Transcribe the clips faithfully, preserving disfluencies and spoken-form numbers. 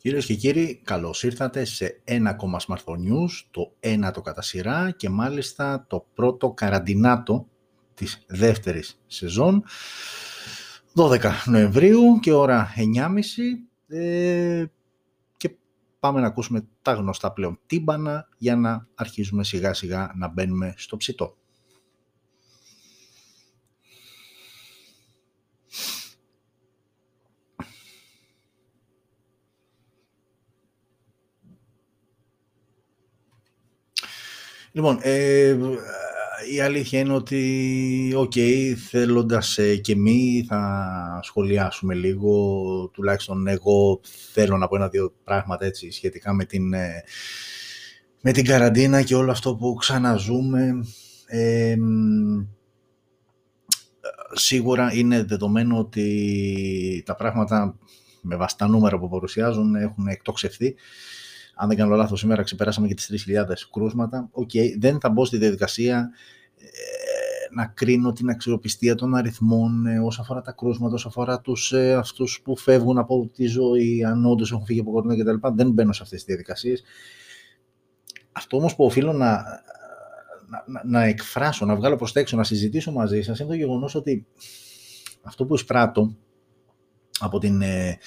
Κυρίες και κύριοι, καλώς ήρθατε σε ένα ακόμα Smartphone News, το ένατο κατά σειρά και μάλιστα το πρώτο καραντινάτο της δεύτερης σεζόν, δώδεκα Νοεμβρίου και ώρα εννιά και μισή ε, και πάμε να ακούσουμε τα γνωστά πλέον τύμπανα για να αρχίζουμε σιγά σιγά να μπαίνουμε στο ψητό. Λοιπόν, ε, η αλήθεια είναι ότι, οκ, okay, θέλοντας ε, και εμείς θα σχολιάσουμε λίγο, τουλάχιστον εγώ θέλω να πω ένα-δύο πράγματα έτσι σχετικά με την, ε, με την καραντίνα και όλο αυτό που ξαναζούμε. Ε, σίγουρα είναι δεδομένο ότι τα πράγματα με βαστά νούμερα που παρουσιάζουν έχουν εκτοξευθεί. Αν δεν κάνω λάθος, σήμερα ξεπεράσαμε και τις τρεις χιλιάδες κρούσματα. Οκ, okay, δεν θα μπω στη διαδικασία ε, να κρίνω την αξιοπιστία των αριθμών ε, όσον αφορά τα κρούσματα, όσον αφορά τους, ε, αυτούς που φεύγουν από τη ζωή, αν όντως έχουν φύγει από κορονοϊό κτλ. Δεν μπαίνω σε αυτές τις διαδικασίες. Αυτό όμως που οφείλω να, να, να εκφράσω, να βγάλω προς τα έξω, να συζητήσω μαζί σας, είναι το γεγονός ότι αυτό που εισπράττω από την ε,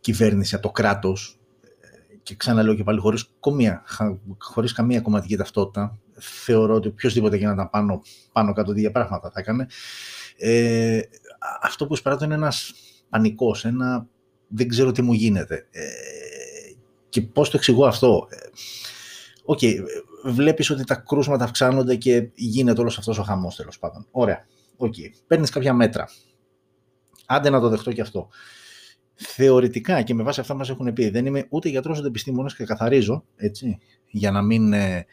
κυβέρνηση, από το κράτος, και ξαναλέω και πάλι, χωρίς, κομμία, χωρίς καμία κομματική ταυτότητα, θεωρώ ότι οποιοςδήποτε και να ήταν πάνω, πάνω κάτω δύο πράγματα θα έκανε. Ε, αυτό που εισπράττω είναι ένας πανικός, ένα δεν ξέρω τι μου γίνεται. Ε, και πώς το εξηγώ αυτό. Οκ, ε, okay, βλέπεις ότι τα κρούσματα αυξάνονται και γίνεται όλος αυτός ο χαμός, τέλος πάντων. Ωραία, οκ, okay. Παίρνεις κάποια μέτρα. Άντε να το δεχτώ και αυτό. Θεωρητικά και με βάση αυτά μας έχουν πει, δεν είμαι ούτε γιατρός ούτε επιστήμονας και καθαρίζω, έτσι, για να μην ε,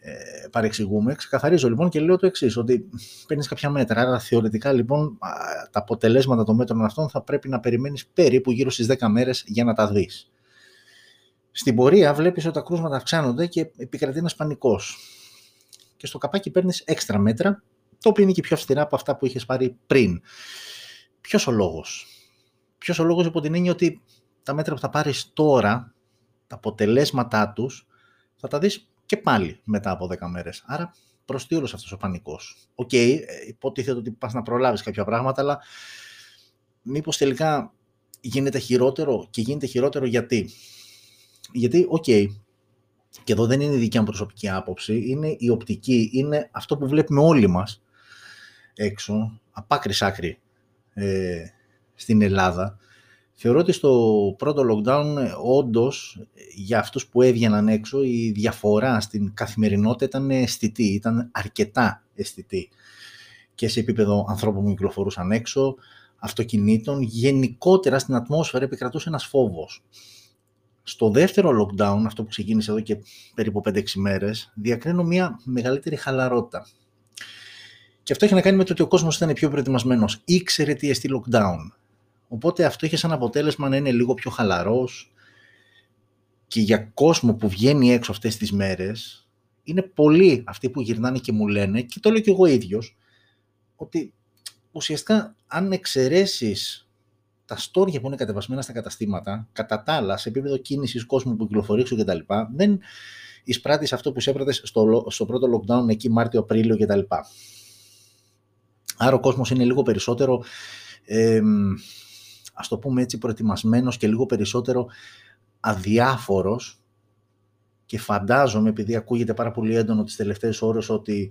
ε, παρεξηγούμε. Ξεκαθαρίζω λοιπόν και λέω το εξής, ότι παίρνεις κάποια μέτρα. Άρα θεωρητικά λοιπόν τα αποτελέσματα των μέτρων αυτών θα πρέπει να περιμένεις περίπου γύρω στις δέκα μέρες για να τα δεις. Στην πορεία βλέπεις ότι τα κρούσματα αυξάνονται και επικρατεί ένας πανικός. Και στο καπάκι παίρνεις έξτρα μέτρα, το οποίο είναι και πιο αυστηρά από αυτά που είχες πάρει πριν. Ποιος ο λόγος? Ποιος ο λόγος υπό την έννοια ότι τα μέτρα που θα πάρεις τώρα, τα αποτελέσματά τους, θα τα δεις και πάλι μετά από δέκα μέρες. Άρα προς τι όλος αυτός ο πανικός? Οκ, okay, υποτίθεται ότι πας να προλάβεις κάποια πράγματα, αλλά μήπως τελικά γίνεται χειρότερο? Και γίνεται χειρότερο γιατί? Γιατί, οκ, okay, και εδώ δεν είναι η δικιά μου προσωπική άποψη, είναι η οπτική, είναι αυτό που βλέπουμε όλοι μας έξω, απ' άκρη σ' άκρη, ε, στην Ελλάδα. Θεωρώ ότι στο πρώτο lockdown, όντως, για αυτούς που έβγαιναν έξω, η διαφορά στην καθημερινότητα ήταν αισθητή, ήταν αρκετά αισθητή. Και σε επίπεδο ανθρώπων που κυκλοφορούσαν έξω, αυτοκινήτων, γενικότερα στην ατμόσφαιρα επικρατούσε ένας φόβος. Στο δεύτερο lockdown, αυτό που ξεκίνησε εδώ και περίπου πέντε έξι μέρες, διακρίνω μια μεγαλύτερη χαλαρότητα. Και αυτό είχε να κάνει με το ότι ο κόσμος ήταν πιο προετοιμασμένος, ήξερε τι εστί lockdown. Οπότε αυτό είχε σαν αποτέλεσμα να είναι λίγο πιο χαλαρός και για κόσμο που βγαίνει έξω αυτές τις μέρες είναι πολλοί αυτοί που γυρνάνε και μου λένε, και το λέω και εγώ ίδιος, ότι ουσιαστικά αν εξαιρέσεις τα στόρια που είναι κατεβασμένα στα καταστήματα, κατά τα άλλα σε επίπεδο κίνησης κόσμου που κυκλοφορεί και τα λοιπά, δεν εισπράττεις αυτό που εισέπρατες στο, στο πρώτο lockdown εκεί Μάρτιο-Απρίλιο και τα λοιπά. Άρα ο κόσμος είναι λίγο περισσότερο... Ε, ας το πούμε έτσι, προετοιμασμένος και λίγο περισσότερο αδιάφορος και φαντάζομαι, επειδή ακούγεται πάρα πολύ έντονο τις τελευταίες ώρες ότι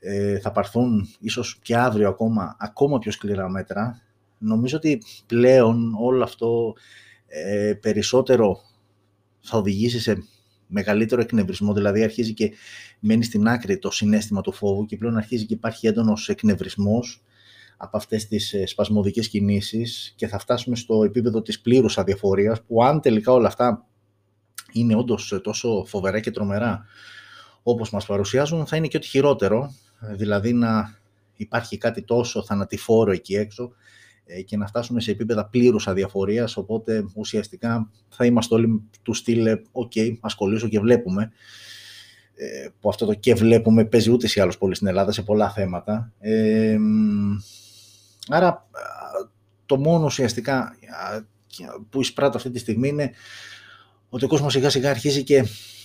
ε, θα πάρθουν ίσως και αύριο ακόμα, ακόμα πιο σκληρά μέτρα, νομίζω ότι πλέον όλο αυτό ε, περισσότερο θα οδηγήσει σε μεγαλύτερο εκνευρισμό, δηλαδή αρχίζει και μένει στην άκρη το συναίσθημα του φόβου και πλέον αρχίζει και υπάρχει έντονος εκνευρισμός από αυτές τις σπασμωδικές κινήσεις και θα φτάσουμε στο επίπεδο της πλήρους αδιαφορίας που αν τελικά όλα αυτά είναι όντως τόσο φοβερά και τρομερά όπως μας παρουσιάζουν, θα είναι και ό,τι χειρότερο, δηλαδή να υπάρχει κάτι τόσο θανατηφόρο εκεί έξω και να φτάσουμε σε επίπεδα πλήρους αδιαφορίας, οπότε ουσιαστικά θα είμαστε όλοι του στείλε «ΟΚ, okay, ας κολλήσω και βλέπουμε», που αυτό το «και βλέπουμε» παίζει ούτε ή άλλως πολύ στην Ελλάδα σε πολλά θέματα. Ε, Άρα το μόνο ουσιαστικά που εισπράττω αυτή τη στιγμή είναι ότι ο κόσμος σιγά σιγά αρχίζει και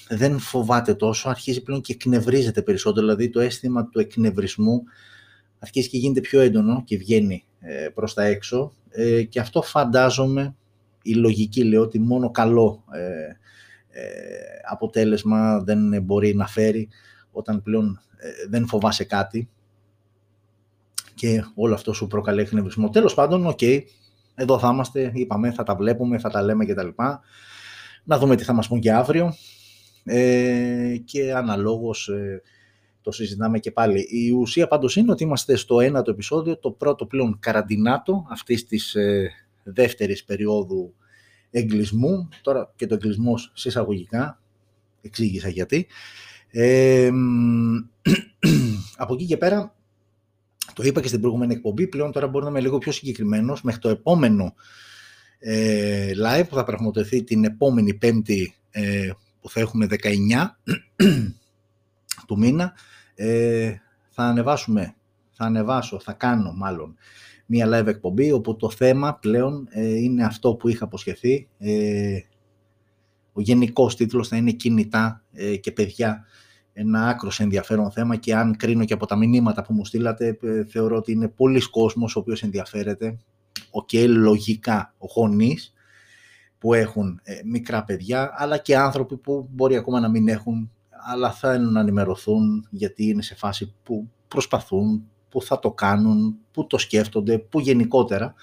δεν φοβάται τόσο, αρχίζει πλέον και εκνευρίζεται περισσότερο, δηλαδή το αίσθημα του εκνευρισμού αρχίζει και γίνεται πιο έντονο και βγαίνει ε, προς τα έξω ε, και αυτό φαντάζομαι, η λογική λέει ότι μόνο καλό ε, ε, αποτέλεσμα δεν μπορεί να φέρει όταν πλέον ε, δεν φοβάσαι κάτι και όλο αυτό σου προκαλεί εκνευρισμό. Τέλος πάντων, οκ, okay, εδώ θα είμαστε, είπαμε, θα τα βλέπουμε, θα τα λέμε κτλ. Να δούμε τι θα μας πούν και αύριο ε, και αναλόγως ε, το συζητάμε και πάλι. Η ουσία πάντως είναι ότι είμαστε στο ένατο επεισόδιο, το πρώτο πλέον καραντινάτο αυτής της ε, δεύτερης περίοδου εγκλισμού. Τώρα και το εγκλισμός συσσαγωγικά, εξήγησα γιατί. Ε, από εκεί και πέρα, το είπα και στην προηγούμενη εκπομπή, πλέον τώρα μπορώ να είμαι λίγο πιο συγκεκριμένος. Μέχρι το επόμενο ε, live που θα πραγματοποιηθεί την επόμενη Πέμπτη ε, που θα έχουμε δεκαεννιά του μήνα, ε, θα ανεβάσουμε, θα ανεβάσω, θα κάνω μάλλον μία live εκπομπή όπου το θέμα πλέον ε, είναι αυτό που είχα αποσχεθεί. Ε, ο γενικός τίτλος θα είναι κινητά ε, και παιδιά. Ένα άκρος ενδιαφέρον θέμα και αν κρίνω και από τα μηνύματα που μου στείλατε, θεωρώ ότι είναι πολλοί κόσμος ο οποίος ενδιαφέρεται, και λογικά γονείς που έχουν μικρά παιδιά, αλλά και άνθρωποι που μπορεί ακόμα να μην έχουν, αλλά θέλουν να ενημερωθούν γιατί είναι σε φάση που προσπαθούν, που θα το κάνουν, που το σκέφτονται, που γενικότερα.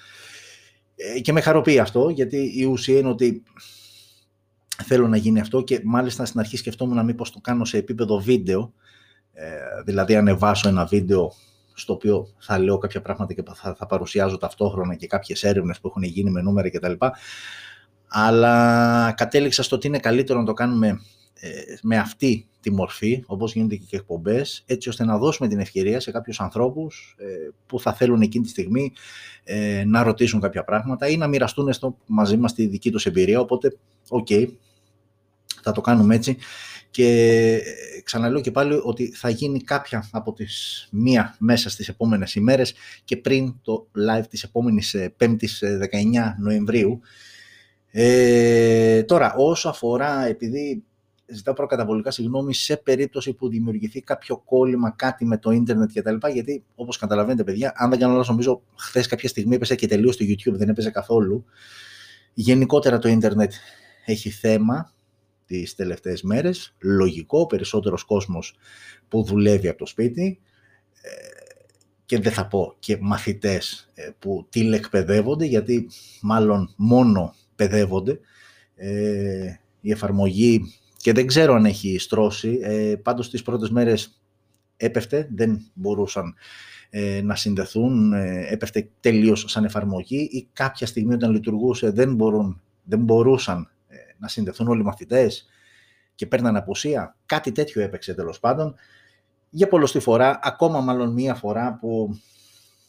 Και με χαροποιεί αυτό, γιατί η ουσία είναι ότι θέλω να γίνει αυτό και μάλιστα στην αρχή σκεφτόμουν να μήπως το κάνω σε επίπεδο βίντεο, ε, δηλαδή ανεβάσω ένα βίντεο στο οποίο θα λέω κάποια πράγματα και θα, θα παρουσιάζω ταυτόχρονα και κάποιες έρευνες που έχουν γίνει με νούμερα κτλ. Αλλά κατέληξα στο ότι είναι καλύτερο να το κάνουμε ε, με αυτή τη μορφή, όπως γίνονται και εκπομπές, έτσι ώστε να δώσουμε την ευκαιρία σε κάποιους ανθρώπους ε, που θα θέλουν εκείνη τη στιγμή ε, να ρωτήσουν κάποια πράγματα ή να μοιραστούν στο, μαζί μας τη δική τους εμπειρία, οπότε οκ. Okay, θα το κάνουμε έτσι και ξαναλέω και πάλι ότι θα γίνει κάποια από τις μία μέσα στις επόμενες ημέρες και πριν το live της επόμενης Πέμπτης δεκαεννιά Νοεμβρίου. Ε, τώρα, όσο αφορά, επειδή ζητάω προκαταβολικά συγγνώμη σε περίπτωση που δημιουργηθεί κάποιο κόλλημα, κάτι με το ίντερνετ κτλ. Γιατί, όπως καταλαβαίνετε, παιδιά, αν δεν κάνω λάθος, νομίζω χθες κάποια στιγμή έπεσε και τελείως στο YouTube, δεν έπαιζε καθόλου. Γενικότερα το ίντερνετ έχει θέμα τις τελευταίες μέρες, λογικό, περισσότερος κόσμος που δουλεύει από το σπίτι ε, και δεν θα πω και μαθητές ε, που τηλεκπαιδεύονται, γιατί μάλλον μόνο παιδεύονται ε, η εφαρμογή και δεν ξέρω αν έχει στρώσει, ε, πάντως τις πρώτες μέρες έπεφτε, δεν μπορούσαν ε, να συνδεθούν, ε, έπεφτε τελείως σαν εφαρμογή ή κάποια στιγμή όταν λειτουργούσε δεν, μπορούν, δεν μπορούσαν να συνδεθούν όλοι οι μαθητές και παίρναν απουσία. Κάτι τέτοιο έπαιξε τέλος πάντων. Για πολλωστή φορά, ακόμα μάλλον μία φορά που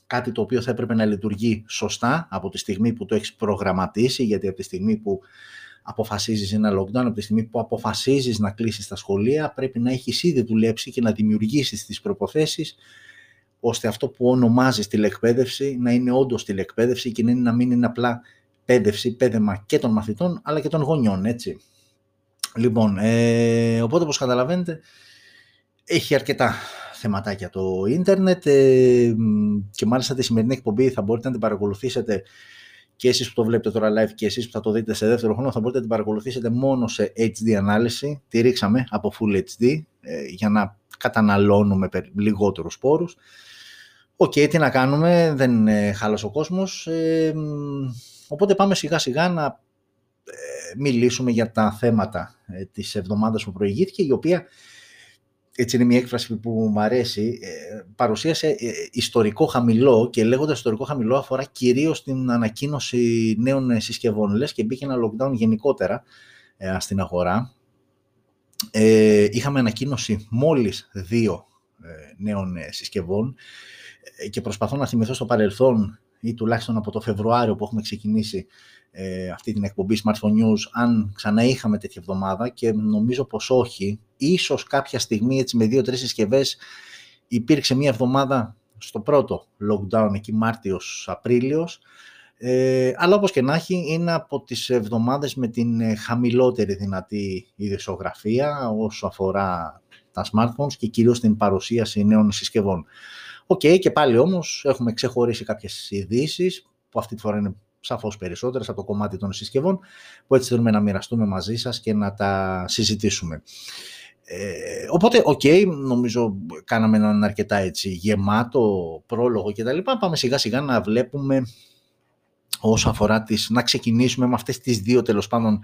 κάτι το οποίο θα έπρεπε να λειτουργεί σωστά από τη στιγμή που το έχεις προγραμματίσει, γιατί από τη στιγμή που αποφασίζεις ένα lockdown, από τη στιγμή που αποφασίζεις να κλείσεις τα σχολεία, πρέπει να έχεις ήδη δουλέψει και να δημιουργήσεις τις προποθέσεις ώστε αυτό που ονομάζεις τηλεκπαίδευση να είναι όντως τηλεκπαίδευση και να μην είναι απλά Πέδευση, πέδεμα και των μαθητών αλλά και των γονιών, έτσι. Λοιπόν, ε, οπότε όπως καταλαβαίνετε έχει αρκετά θεματάκια το ίντερνετ ε, και μάλιστα τη σημερινή εκπομπή θα μπορείτε να την παρακολουθήσετε και εσείς που το βλέπετε τώρα live και εσείς που θα το δείτε σε δεύτερο χρόνο θα μπορείτε να την παρακολουθήσετε μόνο σε έιτς ντι ανάλυση. Τη ρίξαμε από Full έιτς ντι ε, για να καταναλώνουμε λιγότερους πόρους. Οκ, okay, τι να κάνουμε, δεν ε, χάλασε ο κόσμος. Ε, Οπότε πάμε σιγά σιγά να μιλήσουμε για τα θέματα της εβδομάδας που προηγήθηκε, η οποία, έτσι είναι μια έκφραση που μου αρέσει, παρουσίασε ιστορικό χαμηλό και λέγοντας ιστορικό χαμηλό αφορά κυρίως την ανακοίνωση νέων συσκευών, λες και μπήκε ένα lockdown γενικότερα στην αγορά. Είχαμε ανακοίνωση μόλις δύο νέων συσκευών και προσπαθώ να θυμηθώ στο παρελθόν ή τουλάχιστον από το Φεβρουάριο που έχουμε ξεκινήσει ε, αυτή την εκπομπή Smartphone News, αν ξανά είχαμε τέτοια εβδομάδα και νομίζω πως όχι. Ίσως κάποια στιγμή έτσι, με δύο-τρεις συσκευές υπήρξε μια εβδομάδα στο πρώτο lockdown, εκεί Μάρτιος-Απρίλιος, Ε, αλλά όπως και να έχει, είναι από τις εβδομάδες με την χαμηλότερη δυνατή ειδησογραφία όσο αφορά τα smartphones και κυρίως την παρουσίαση νέων συσκευών. Οκ, okay, και πάλι όμως έχουμε ξεχωρίσει κάποιες ειδήσεις που αυτή τη φορά είναι σαφώς περισσότερες από το κομμάτι των συσκευών, που έτσι θέλουμε να μοιραστούμε μαζί σας και να τα συζητήσουμε. Ε, οπότε, οκ, okay, νομίζω κάναμε έναν αρκετά έτσι γεμάτο πρόλογο κτλ. Πάμε σιγά σιγά να βλέπουμε όσο αφορά τις, να ξεκινήσουμε με αυτές τις δύο τέλος πάντων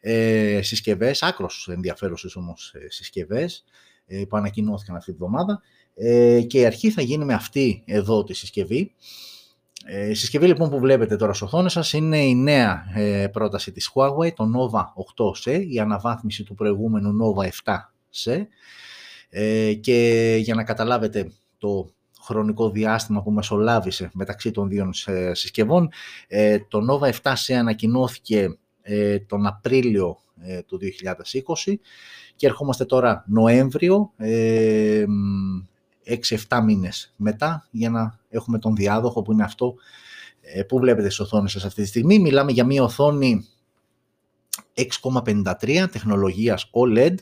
ε, συσκευές, άκρως ενδιαφέρουσες όμως ε, συσκευές ε, που ανακοινώθηκαν αυτή τη βδομάδα ε, και η αρχή θα γίνει με αυτή εδώ τη συσκευή. Ε, η συσκευή λοιπόν που βλέπετε τώρα στις οθόνες σας είναι η νέα ε, πρόταση της Huawei, το Nova eight C, η αναβάθμιση του προηγούμενου Nova seven C ε, και για να καταλάβετε το χρονικό διάστημα που μεσολάβησε μεταξύ των δύο συσκευών. Ε, το Nova seven C ανακοινώθηκε ε, τον Απρίλιο ε, του δύο χιλιάδες είκοσι και ερχόμαστε τώρα Νοέμβριο, ε, έξι εφτά μήνες μετά, για να έχουμε τον διάδοχο που είναι αυτό ε, που βλέπετε στις οθόνες σας αυτή τη στιγμή. Μιλάμε για μία οθόνη έξι κόμμα πενήντα τρία τεχνολογίας OLED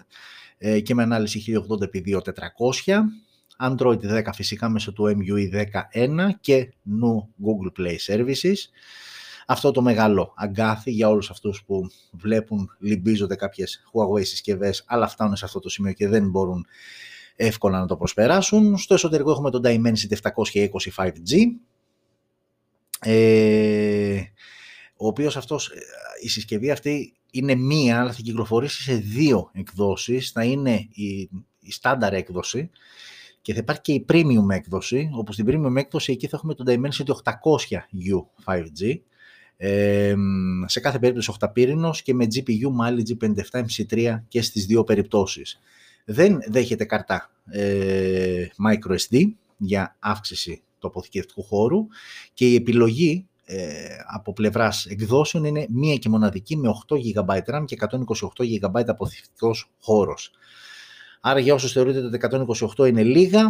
ε, και με ανάλυση χίλια ογδόντα επί δύο χιλιάδες τετρακόσια. Android ten φυσικά μέσω του M U I eleven και νου Google Play Services. Αυτό το μεγάλο αγκάθι για όλους αυτούς που βλέπουν, λυμπίζονται κάποιες Huawei συσκευές, αλλά φτάνουν σε αυτό το σημείο και δεν μπορούν εύκολα να το προσπεράσουν. Στο εσωτερικό έχουμε τον Dimensity seven twenty five G, ε, ο οποίος αυτός, η συσκευή αυτή είναι μία, αλλά θα κυκλοφορήσει σε δύο εκδόσεις. Θα είναι η στάνταρ έκδοση και θα υπάρχει και η premium έκδοση, όπου στην premium έκδοση εκεί θα έχουμε τον Dimensity eight hundred U five G, ε, σε κάθε περίπτωση οκτώ πύρινος και με G P U Mali G fifty seven M C three και στις δύο περιπτώσεις. Δεν δέχεται κάρτα ε, MicroSD για αύξηση του αποθηκευτικού χώρου και η επιλογή ε, από πλευράς εκδόσεων είναι μία και μοναδική με οκτώ G B RAM και εκατόν είκοσι οκτώ G B αποθηκευτικός χώρος. Άρα για όσους θεωρείτε ότι εκατόν είκοσι οκτώ είναι λίγα,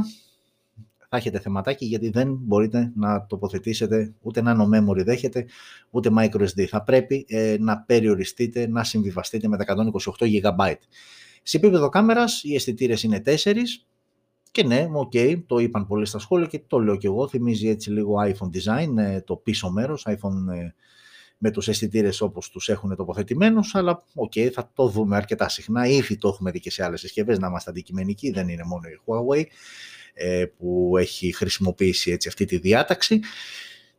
θα έχετε θεματάκι, γιατί δεν μπορείτε να τοποθετήσετε ούτε nano memory δέχετε, ούτε microSD. Θα πρέπει ε, να περιοριστείτε, να συμβιβαστείτε με τα εκατόν είκοσι οκτώ G B. Σε επίπεδο κάμερας, οι αισθητήρες είναι τέσσερις. Και ναι, οκ, okay, το είπαν πολλοί στα σχόλια και το λέω και εγώ. Θυμίζει έτσι λίγο iPhone design, το πίσω μέρος, iPhone με τους αισθητήρες όπως τους έχουν τοποθετημένους, αλλά οκ, okay, θα το δούμε αρκετά συχνά. Ήδη το έχουμε δει και σε άλλες συσκευές, να είμαστε αντικειμενικοί, δεν είναι μόνο η Huawei που έχει χρησιμοποιήσει έτσι αυτή τη διάταξη.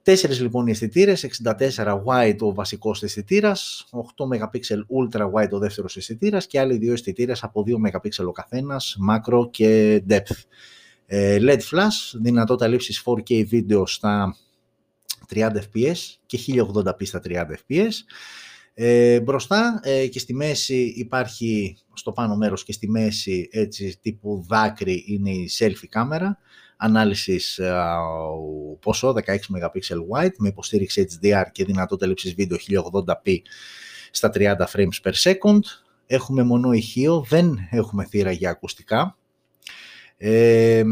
Τέσσερις λοιπόν οι αισθητήρες, εξήντα τέσσερα wide ο βασικός αισθητήρας, οκτώ μεγαπίξελ ultra wide ο δεύτερος αισθητήρας και άλλοι δύο αισθητήρες από δύο μεγαπίξελ ο καθένας, macro και depth. ελ ι ντι flash, δυνατότητα λήψης four K βίντεο στα τριάντα F P S και χίλια ογδόντα P στα τριάντα F P S. Ε, μπροστά ε, και στη μέση υπάρχει, στο πάνω μέρος και στη μέση έτσι τύπου δάκρυ, είναι η selfie κάμερα ανάλυσης ε, πόσο, δεκαέξι μεγαπίξελ wide με υποστήριξη H D R και δυνατότητα λήψης βίντεο χίλια ογδόντα P στα τριάντα frames per second. Έχουμε μονό ηχείο, δεν έχουμε θύρα για ακουστικά. Ε,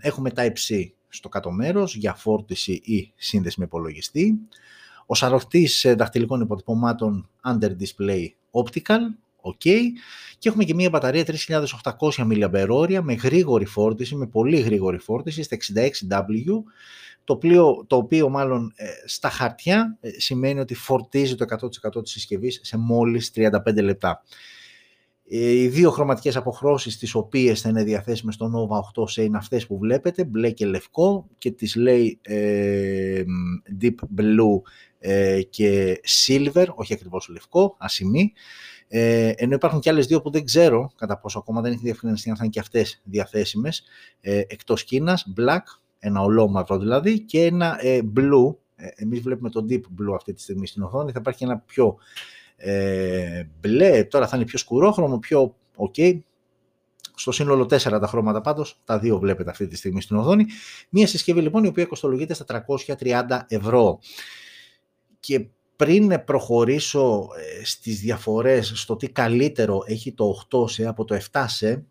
έχουμε Type-C στο κάτω μέρος για φόρτιση ή σύνδεση με υπολογιστή. Ο σαρωτής δαχτυλικών υποτυπωμάτων under display optical, ok. Και έχουμε και μία μπαταρία τρεις χιλιάδες οκτακόσια μιλιαμπερ ώρες με γρήγορη φόρτιση, με πολύ γρήγορη φόρτιση στα εξήντα έξι γουάτ, το οποίο, το οποίο μάλλον στα χαρτιά σημαίνει ότι φορτίζει το εκατό τοις εκατό της συσκευής σε μόλις τριάντα πέντε λεπτά. Οι δύο χρωματικές αποχρώσεις τις οποίες θα είναι διαθέσιμες στο Nova eight C είναι αυτές που βλέπετε, μπλε και λευκό, και τις λέει ε, Deep Blue ε, και Silver, όχι ακριβώς λευκό, ασημή. Ε, ενώ υπάρχουν και άλλες δύο που δεν ξέρω κατά πόσο ακόμα δεν έχει διευκρινιστεί αν θα είναι και αυτές διαθέσιμες, ε, εκτός Κίνας, Black, ένα ολόμαυρο δηλαδή, και ένα ε, Blue, ε, εμείς βλέπουμε το Deep Blue αυτή τη στιγμή στην οθόνη, θα υπάρχει ένα πιο... Ε, μπλε, τώρα θα είναι πιο σκουρόχρωμο, πιο ok. Στο σύνολο τέσσερα τα χρώματα πάντως, τα δύο βλέπετε αυτή τη στιγμή στην οθόνη. Μία συσκευή λοιπόν η οποία κοστολογείται στα τριακόσια τριάντα ευρώ. Και πριν προχωρήσω στις διαφορές, στο τι καλύτερο έχει το οκτώ C από το επτά C,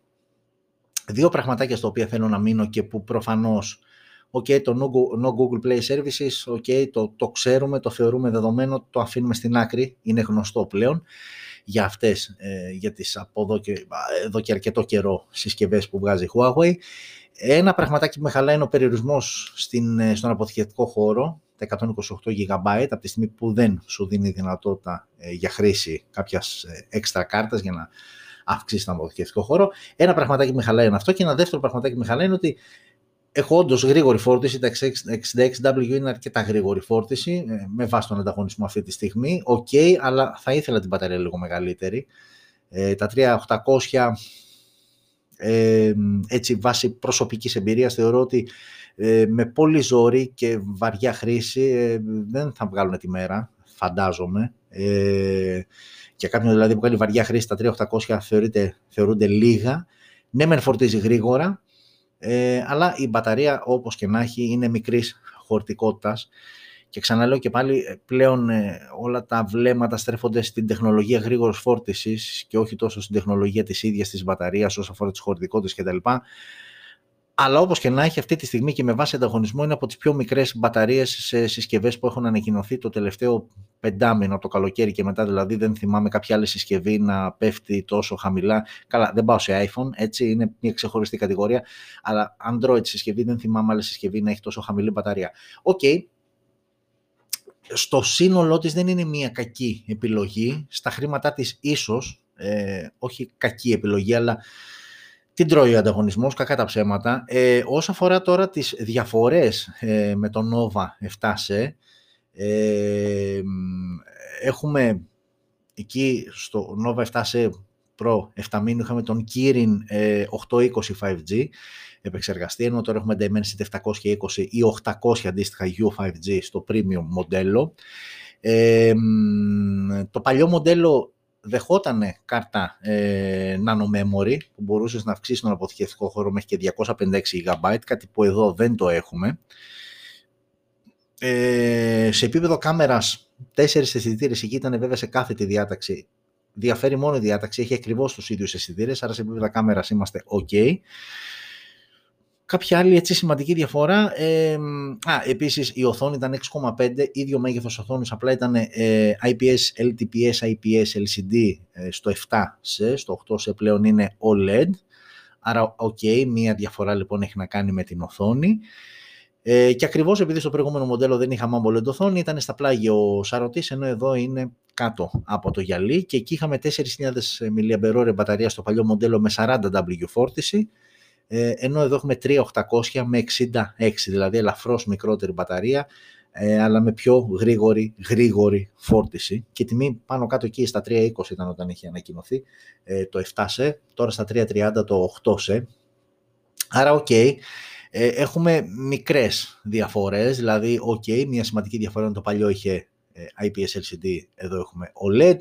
δύο πραγματάκια στα οποία θέλω να μείνω και που προφανώς okay, το no Google Play Services, okay, το, το ξέρουμε, το θεωρούμε δεδομένο, το αφήνουμε στην άκρη, είναι γνωστό πλέον για αυτές, ε, για τις από εδώ και, εδώ και αρκετό καιρό συσκευές που βγάζει η Huawei. Ένα πραγματάκι που με χαλάει είναι ο περιορισμός στην, στον αποθηκευτικό χώρο, τα εκατόν είκοσι οκτώ γίγαμπάιτ, από τη στιγμή που δεν σου δίνει δυνατότητα ε, για χρήση κάποιας έξτρα κάρτας για να αυξήσει τον αποθηκευτικό χώρο. Ένα πραγματάκι που με χαλάει είναι αυτό, και ένα δεύτερο πραγματάκι που με χαλάει είναι ότι έχω όντως γρήγορη φόρτιση, τα εξήντα έξι ντάμπλιου είναι αρκετά γρήγορη φόρτιση με βάση τον ανταγωνισμό αυτή τη στιγμή. Οκ, okay, αλλά θα ήθελα την μπαταρία λίγο μεγαλύτερη. Ε, τα τρία χιλιάδες οκτακόσια, ε, έτσι βάσει προσωπικής εμπειρίας, θεωρώ ότι ε, με πολύ ζόρι και βαριά χρήση ε, δεν θα βγάλουν τη μέρα, φαντάζομαι. Ε, για κάποιον δηλαδή που κάνει βαριά χρήση, τα τρία χιλιάδες οκτακόσια θεωρείται, θεωρούνται λίγα. Ναι, μεν φορτίζει γρήγορα, Ε, αλλά η μπαταρία όπως και να έχει είναι μικρής χωρητικότητας, και ξαναλέω και πάλι πλέον ε, όλα τα βλέμματα στρέφονται στην τεχνολογία γρήγορης φόρτισης και όχι τόσο στην τεχνολογία της ίδιας της μπαταρίας όσο αφορά τις χωρητικότητες κτλ. Αλλά όπως και να έχει, αυτή τη στιγμή και με βάση ανταγωνισμό είναι από τις πιο μικρές μπαταρίες σε συσκευές που έχουν ανακοινωθεί το τελευταίο πεντάμινο από το καλοκαίρι και μετά. Δηλαδή δεν θυμάμαι κάποια άλλη συσκευή να πέφτει τόσο χαμηλά. Καλά, δεν πάω σε iPhone, έτσι, είναι μια ξεχωριστή κατηγορία. Αλλά Android συσκευή δεν θυμάμαι άλλη συσκευή να έχει τόσο χαμηλή μπαταρία. Οκ. Okay. Στο σύνολό της δεν είναι μια κακή επιλογή. Στα χρήματά της ίσως, ε, όχι κακή επιλογή, αλλά την τρώει ο ανταγωνισμός, κακά τα ψέματα. Ε, όσον αφορά τώρα τις διαφορές ε, με το Nova επτά σι, ε, έχουμε εκεί στο Nova επτά σι Pro επτά μήνου είχαμε τον Kirin ε, οκτακόσια είκοσι φάιβ τζι επεξεργαστή, ενώ τώρα έχουμε Dimensity επτακόσια είκοσι ή οκτακόσια αντίστοιχα γιου φάιβ τζι στο premium μοντέλο. Ε, το παλιό μοντέλο δεχότανε κάρτα ε, nano memory που μπορούσες να αυξήσεις τον αποθηκευτικό χώρο μέχρι και διακόσια πενήντα έξι γίγαμπάιτ, κάτι που εδώ δεν το έχουμε. Ε, σε επίπεδο κάμερας, τέσσερις αισθητήρες, εκεί ήταν βέβαια σε κάθε τη διάταξη. Διαφέρει μόνο η διάταξη, έχει ακριβώς τους ίδιους αισθητήρες, άρα σε επίπεδο κάμερας είμαστε ok. Κάποια άλλη έτσι σημαντική διαφορά, ε, α, επίσης η οθόνη ήταν έξι κόμμα πέντε, ίδιο μέγεθος οθόνης, απλά ήταν ε, άι πι ες, ελ τι πι ες, άι πι ες, ελ σι ντι ε, στο επτά σι, στο οκτώ σι πλέον είναι ο λεντ, άρα ok, μία διαφορά λοιπόν έχει να κάνει με την οθόνη. Ε, και ακριβώς επειδή στο προηγούμενο μοντέλο δεν είχαμε AMOLED οθόνη, ήταν στα πλάγια ο σαρωτής, ενώ εδώ είναι κάτω από το γυαλί, και εκεί είχαμε τέσσερις χιλιάδες μιλιαμπερόρια μπαταρία στο παλιό μοντέλο με σαράντα ντάμπλιου φόρτιση, ενώ εδώ έχουμε τρία χιλιάδες οκτακόσια με εξήντα έξι, δηλαδή ελαφρώς μικρότερη μπαταρία, αλλά με πιο γρήγορη, γρήγορη φόρτιση. Και τιμή πάνω κάτω εκεί στα τριακόσια είκοσι ήταν όταν είχε ανακοινωθεί το επτά σι, τώρα στα τριακόσια τριάντα το οκτώ σι. Άρα οκ, okay, έχουμε μικρές διαφορές, δηλαδή οκ, okay, μια σημαντική διαφορά είναι το παλιό είχε άι πι ες ελ σι ντι, εδώ έχουμε ο λεντ.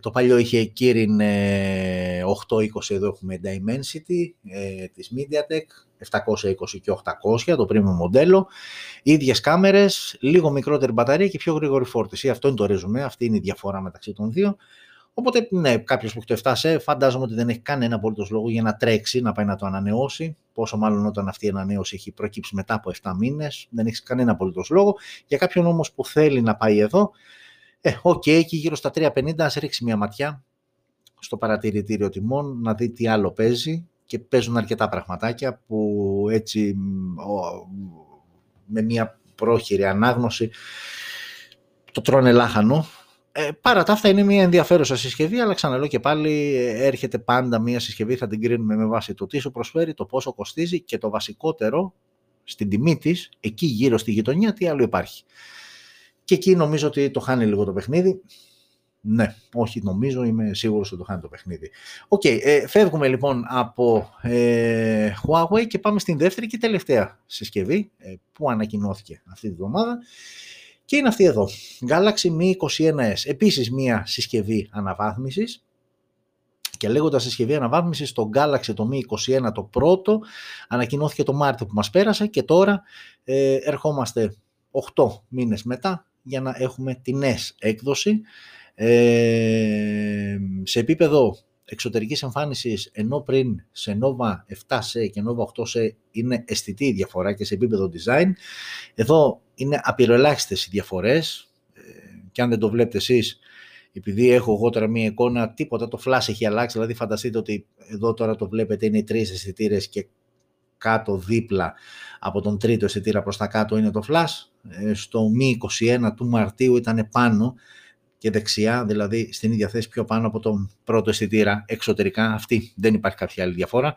Το παλιό είχε Kirin οκτακόσια είκοσι, εδώ έχουμε Dimensity της MediaTek, επτακόσια είκοσι και οκτακόσια, το premium μοντέλο. Ίδιες κάμερες, λίγο μικρότερη μπαταρία και πιο γρήγορη φόρτιση. Αυτό είναι το ρεζουμέ, αυτή είναι η διαφορά μεταξύ των δύο. Οπότε, ναι, κάποιος που έχει το επτά σι, φαντάζομαι ότι δεν έχει κανένα απολύτως λόγο για να τρέξει, να πάει να το ανανεώσει. Πόσο μάλλον όταν αυτή η ανανέωση έχει προκύψει μετά από επτά μήνες, δεν έχει κανένα απολύτως λόγο. Για κάποιον όμως που θέλει να πάει εδώ, Οκ, ε, okay, εκεί γύρω στα τριακόσια πενήντα, ας ρίξει μια ματιά στο παρατηρητήριο τιμών, να δει τι άλλο παίζει, και παίζουν αρκετά πραγματάκια που έτσι με μια πρόχειρη ανάγνωση το τρώνε λάχανο. Ε, παρά τα αυτά είναι μια ενδιαφέρουσα συσκευή, αλλά ξαναλέω και πάλι, έρχεται πάντα μια συσκευή, θα την κρίνουμε με βάση το τι σου προσφέρει, το πόσο κοστίζει και το βασικότερο στην τιμή της, εκεί γύρω στη γειτονιά τι άλλο υπάρχει. Και εκεί νομίζω ότι το χάνει λίγο το παιχνίδι. Ναι, όχι νομίζω, είμαι σίγουρος ότι το χάνει το παιχνίδι. Οκ, okay, ε, φεύγουμε λοιπόν από ε, Huawei και πάμε στην δεύτερη και τελευταία συσκευή ε, που ανακοινώθηκε αυτή τη βδομάδα. Και είναι αυτή εδώ, Galaxy εμ είκοσι ένα ες. Επίσης μία συσκευή αναβάθμισης. Και λέγοντας συσκευή αναβάθμισης, το Galaxy το εμ είκοσι ένα το πρώτο ανακοινώθηκε το Μάρτιο που μας πέρασε, και τώρα ε, ερχόμαστε οκτώ μήνες μετά για να έχουμε την S έκδοση. Ε, σε επίπεδο εξωτερικής εμφάνισης, ενώ πριν σε Nova επτά σι και Nova οκτώ σι είναι αισθητή η διαφορά και σε επίπεδο design, εδώ είναι απειροελάχιστες οι διαφορές. Ε, και αν δεν το βλέπετε εσείς, επειδή έχω εγώ τώρα μία εικόνα, τίποτα, το flash έχει αλλάξει, δηλαδή φανταστείτε ότι εδώ τώρα το βλέπετε είναι οι τρεις αισθητήρες και κάτω δίπλα από τον τρίτο αισθητήρα προς τα κάτω είναι το flash. Ε, στο εμ είκοσι ένα του Μαρτίου ήταν πάνω και δεξιά, δηλαδή στην ίδια θέση πιο πάνω από τον πρώτο αισθητήρα εξωτερικά. Αυτή δεν υπάρχει κάποια άλλη διαφορά.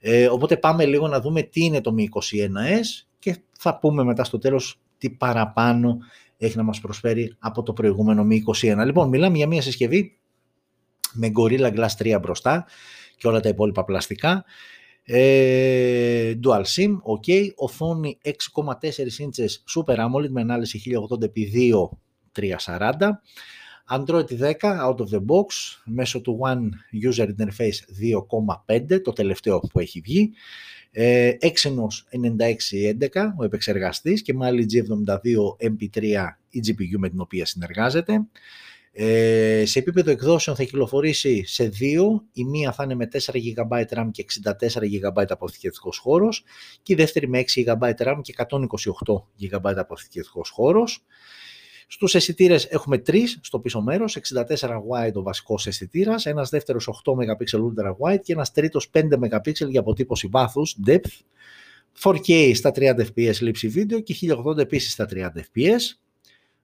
Ε, οπότε πάμε λίγο να δούμε τι είναι το εμ είκοσι ένα ες και θα πούμε μετά στο τέλος τι παραπάνω έχει να μας προσφέρει από το προηγούμενο εμ είκοσι ένα. Λοιπόν, μιλάμε για μια συσκευή με Gorilla Glass τρία μπροστά και όλα τα υπόλοιπα πλαστικά. Ε, dual SIM, ok, οθόνη έξι κόμμα τέσσερα ίντσες Super AMOLED με ανάλυση χίλια ογδόντα επί δύο χιλιάδες τριακόσια σαράντα, Android δέκα out of the box, μέσω του One User Interface δύο κόμμα πέντε, το τελευταίο που έχει βγει, ε, Exynos ενενήντα έξι έντεκα ο επεξεργαστής και Mali τζι εβδομήντα δύο εμ πι τρία η τζι πι γιου με την οποία συνεργάζεται. Ε, σε επίπεδο εκδόσεων θα κυκλοφορήσει σε δύο, η μία θα είναι με τέσσερα τζι μπι RAM και εξήντα τέσσερα τζι μπι αποθηκευτικός χώρος και η δεύτερη με έξι τζι μπι RAM και εκατόν είκοσι οκτώ τζι μπι αποθηκευτικός χώρος. Στους αισθητήρες έχουμε τρεις στο πίσω μέρος, εξήντα τέσσερα wide ο βασικός αισθητήρας, ένας δεύτερος οκτώ μεγαπίξελ ultra wide και ένας τρίτος πέντε μεγαπίξελ για αποτύπωση βάθους, depth, φορ κέι στα τριάντα fps λήψη βίντεο και χίλια ογδόντα επίσης στα τριάντα fps.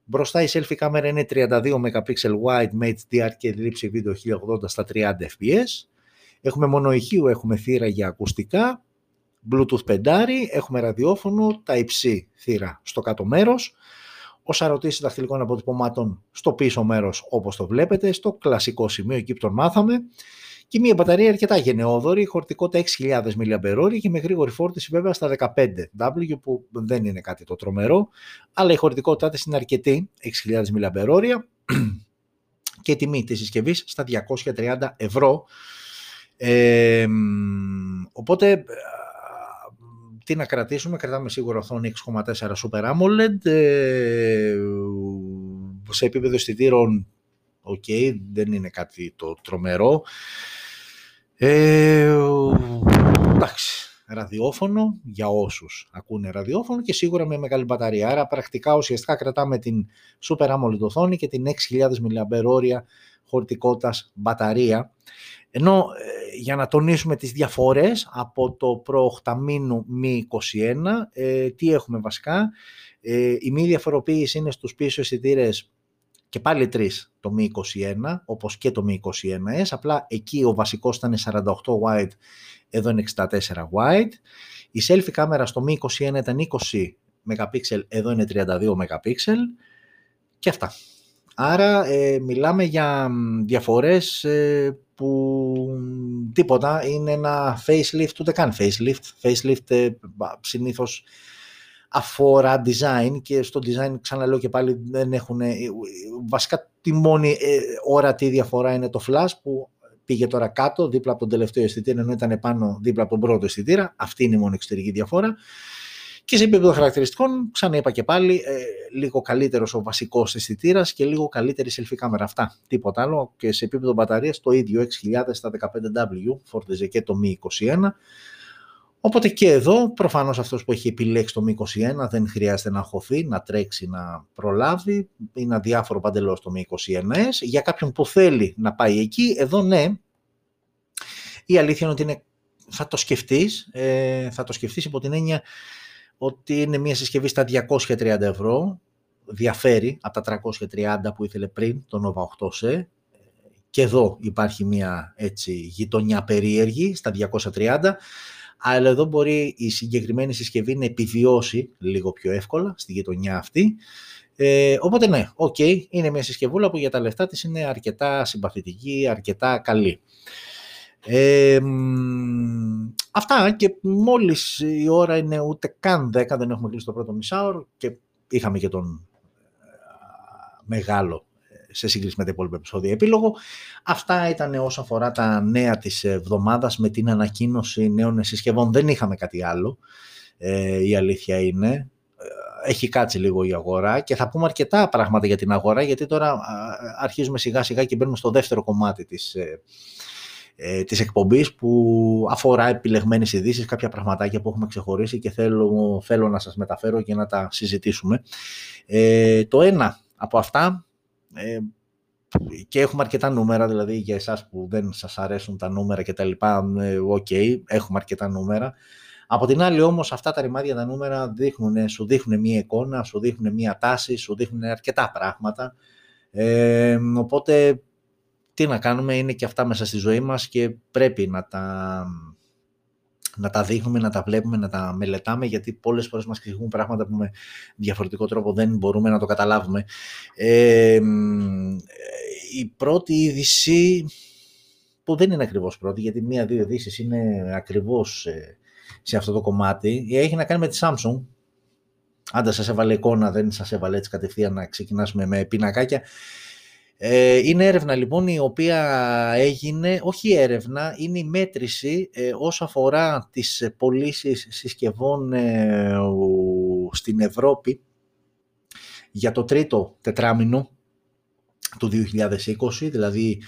Μπροστά η selfie κάμερα είναι τριάντα δύο μεγαπίξελ wide με έιτς ντι αρ και λήψη βίντεο χίλια ογδόντα στα τριάντα fps. Έχουμε μονοηχείο, έχουμε θύρα για ακουστικά, Bluetooth πεντάρι, έχουμε ραδιόφωνο, Type-C θύρα στο κάτω μέρος. Ο σαρωτής δαχτυλικών αποτυπωμάτων στο πίσω μέρος όπως το βλέπετε, στο κλασικό σημείο εκεί που τον μάθαμε. Και μια μπαταρία αρκετά γενναιόδορη, χωρητικότητα έξι χιλιάδες μιλιαμπερ ώρες και με γρήγορη φόρτιση βέβαια στα δεκαπέντε γουάτ που δεν είναι κάτι το τρομερό, αλλά η χωρητικότητά της είναι αρκετή, έξι χιλιάδες μιλιαμπερ ώρες και η τιμή της συσκευής στα διακόσια τριάντα ευρώ. Ε, οπότε τι να κρατήσουμε, κρατάμε σίγουρα οθόνη έξι κόμμα τέσσερα Super AMOLED, ε, σε επίπεδο αισθητήρων οκ, okay, δεν είναι κάτι το τρομερό. Ε, εντάξει, ραδιόφωνο για όσους ακούνε ραδιόφωνο και σίγουρα με μεγάλη μπαταρία. Άρα πρακτικά ουσιαστικά κρατάμε την Super AMOLED οθόνη και την έξι χιλιάδες μιλιαμπερ ώρες χωρητικότητας μπαταρία. Ενώ ε, για να τονίσουμε τις διαφορές από το προ οκταμήνου εμ είκοσι ένα, ε, τι έχουμε βασικά. Ε, η μη διαφοροποίηση είναι στους πίσω αισθητήρες και πάλι τρεις το εμ είκοσι ένα, όπως και το εμ είκοσι ένα ες, απλά εκεί ο βασικός ήταν σαράντα οκτώ wide, εδώ είναι εξήντα τέσσερα wide. Η selfie κάμερα στο εμ είκοσι ένα ήταν είκοσι μεγαπίξελ, εδώ είναι τριάντα δύο μεγαπίξελ και αυτά. Άρα ε, μιλάμε για διαφορές ε, που τίποτα, είναι ένα facelift, ούτε καν facelift, facelift ε, συνήθως αφορά design και στο design ξαναλέω και πάλι δεν έχουν, βασικά τη μόνη ε, όρατη διαφορά είναι το flash που πήγε τώρα κάτω δίπλα από τον τελευταίο αισθητήρα ενώ ήταν πάνω δίπλα από τον πρώτο αισθητήρα, αυτή είναι η μόνη εξωτερική διαφορά. Και σε επίπεδο χαρακτηριστικών, ξανά είπα και πάλι, ε, λίγο καλύτερος ο βασικός αισθητήρας και λίγο καλύτερη selfie κάμερα. Αυτά, τίποτα άλλο. Και σε επίπεδο μπαταρίας το ίδιο, έξι χιλιάδες στα δεκαπέντε γουάτ φόρτιζε και το εμ είκοσι ένα. Οπότε και εδώ, προφανώς αυτός που έχει επιλέξει το εμ είκοσι ένα δεν χρειάζεται να χωθεί, να τρέξει, να προλάβει. Είναι αδιάφορο παντελώς το εμ είκοσι ένα ες. Για κάποιον που θέλει να πάει εκεί, εδώ ναι, η αλήθεια είναι ότι είναι, θα το σκεφτείς, ε, θα το σκεφτείς υπό την έννοια ότι είναι μια συσκευή στα διακόσια τριάντα ευρώ, διαφέρει από τα τριακόσια τριάντα που ήθελε πριν, το Nova οκτώ σι. Και εδώ υπάρχει μια έτσι γειτονιά περίεργη στα διακόσια τριάντα, αλλά εδώ μπορεί η συγκεκριμένη συσκευή να επιβιώσει λίγο πιο εύκολα στη γειτονιά αυτή. Ε, οπότε ναι, οκ, okay, είναι μια συσκευούλα που για τα λεφτά της είναι αρκετά συμπαθητική, αρκετά καλή. Ε, αυτά και μόλις η ώρα είναι ούτε καν δέκα, δεν έχουμε κλείσει το πρώτο μισάωρο και είχαμε και τον μεγάλο σε σύγκριση με τα υπόλοιπα επεισόδια επίλογο. Αυτά ήταν όσον αφορά τα νέα της εβδομάδας με την ανακοίνωση νέων συσκευών. Δεν είχαμε κάτι άλλο, ε, η αλήθεια είναι. Έχει κάτσει λίγο η αγορά και θα πούμε αρκετά πράγματα για την αγορά γιατί τώρα αρχίζουμε σιγά σιγά και μπαίνουμε στο δεύτερο κομμάτι της ε, της εκπομπής που αφορά επιλεγμένες ειδήσεις, κάποια πραγματάκια που έχουμε ξεχωρίσει και θέλω, θέλω να σας μεταφέρω και να τα συζητήσουμε. Ε, το ένα από αυτά, ε, και έχουμε αρκετά νούμερα, δηλαδή για εσάς που δεν σας αρέσουν τα νούμερα και τα λοιπά, ε, ok, έχουμε αρκετά νούμερα. Από την άλλη όμως αυτά τα ρημάδια, τα νούμερα δείχνουν, σου δείχνουν μία εικόνα, σου δείχνουν μία τάση, σου δείχνουν αρκετά πράγματα. Ε, οπότε τι να κάνουμε, είναι και αυτά μέσα στη ζωή μας και πρέπει να τα, να τα δείχνουμε, να τα βλέπουμε, να τα μελετάμε, γιατί πολλές φορές μας εξηγούν πράγματα που με διαφορετικό τρόπο δεν μπορούμε να το καταλάβουμε. Ε, η πρώτη είδηση, που δεν είναι ακριβώς πρώτη, γιατί μία-δύο ειδήσεις είναι ακριβώς σε αυτό το κομμάτι, έχει να κάνει με τη Samsung. Άντα σας έβαλε εικόνα, δεν σας έβαλε έτσι κατευθείαν να ξεκινάσουμε με πινακάκια. Ε, είναι έρευνα λοιπόν η οποία έγινε, όχι έρευνα, είναι η μέτρηση ε, όσο αφορά τις πωλήσεις συσκευών ε, ο, στην Ευρώπη για το τρίτο τετράμηνο του δύο χιλιάδες είκοσι, δηλαδή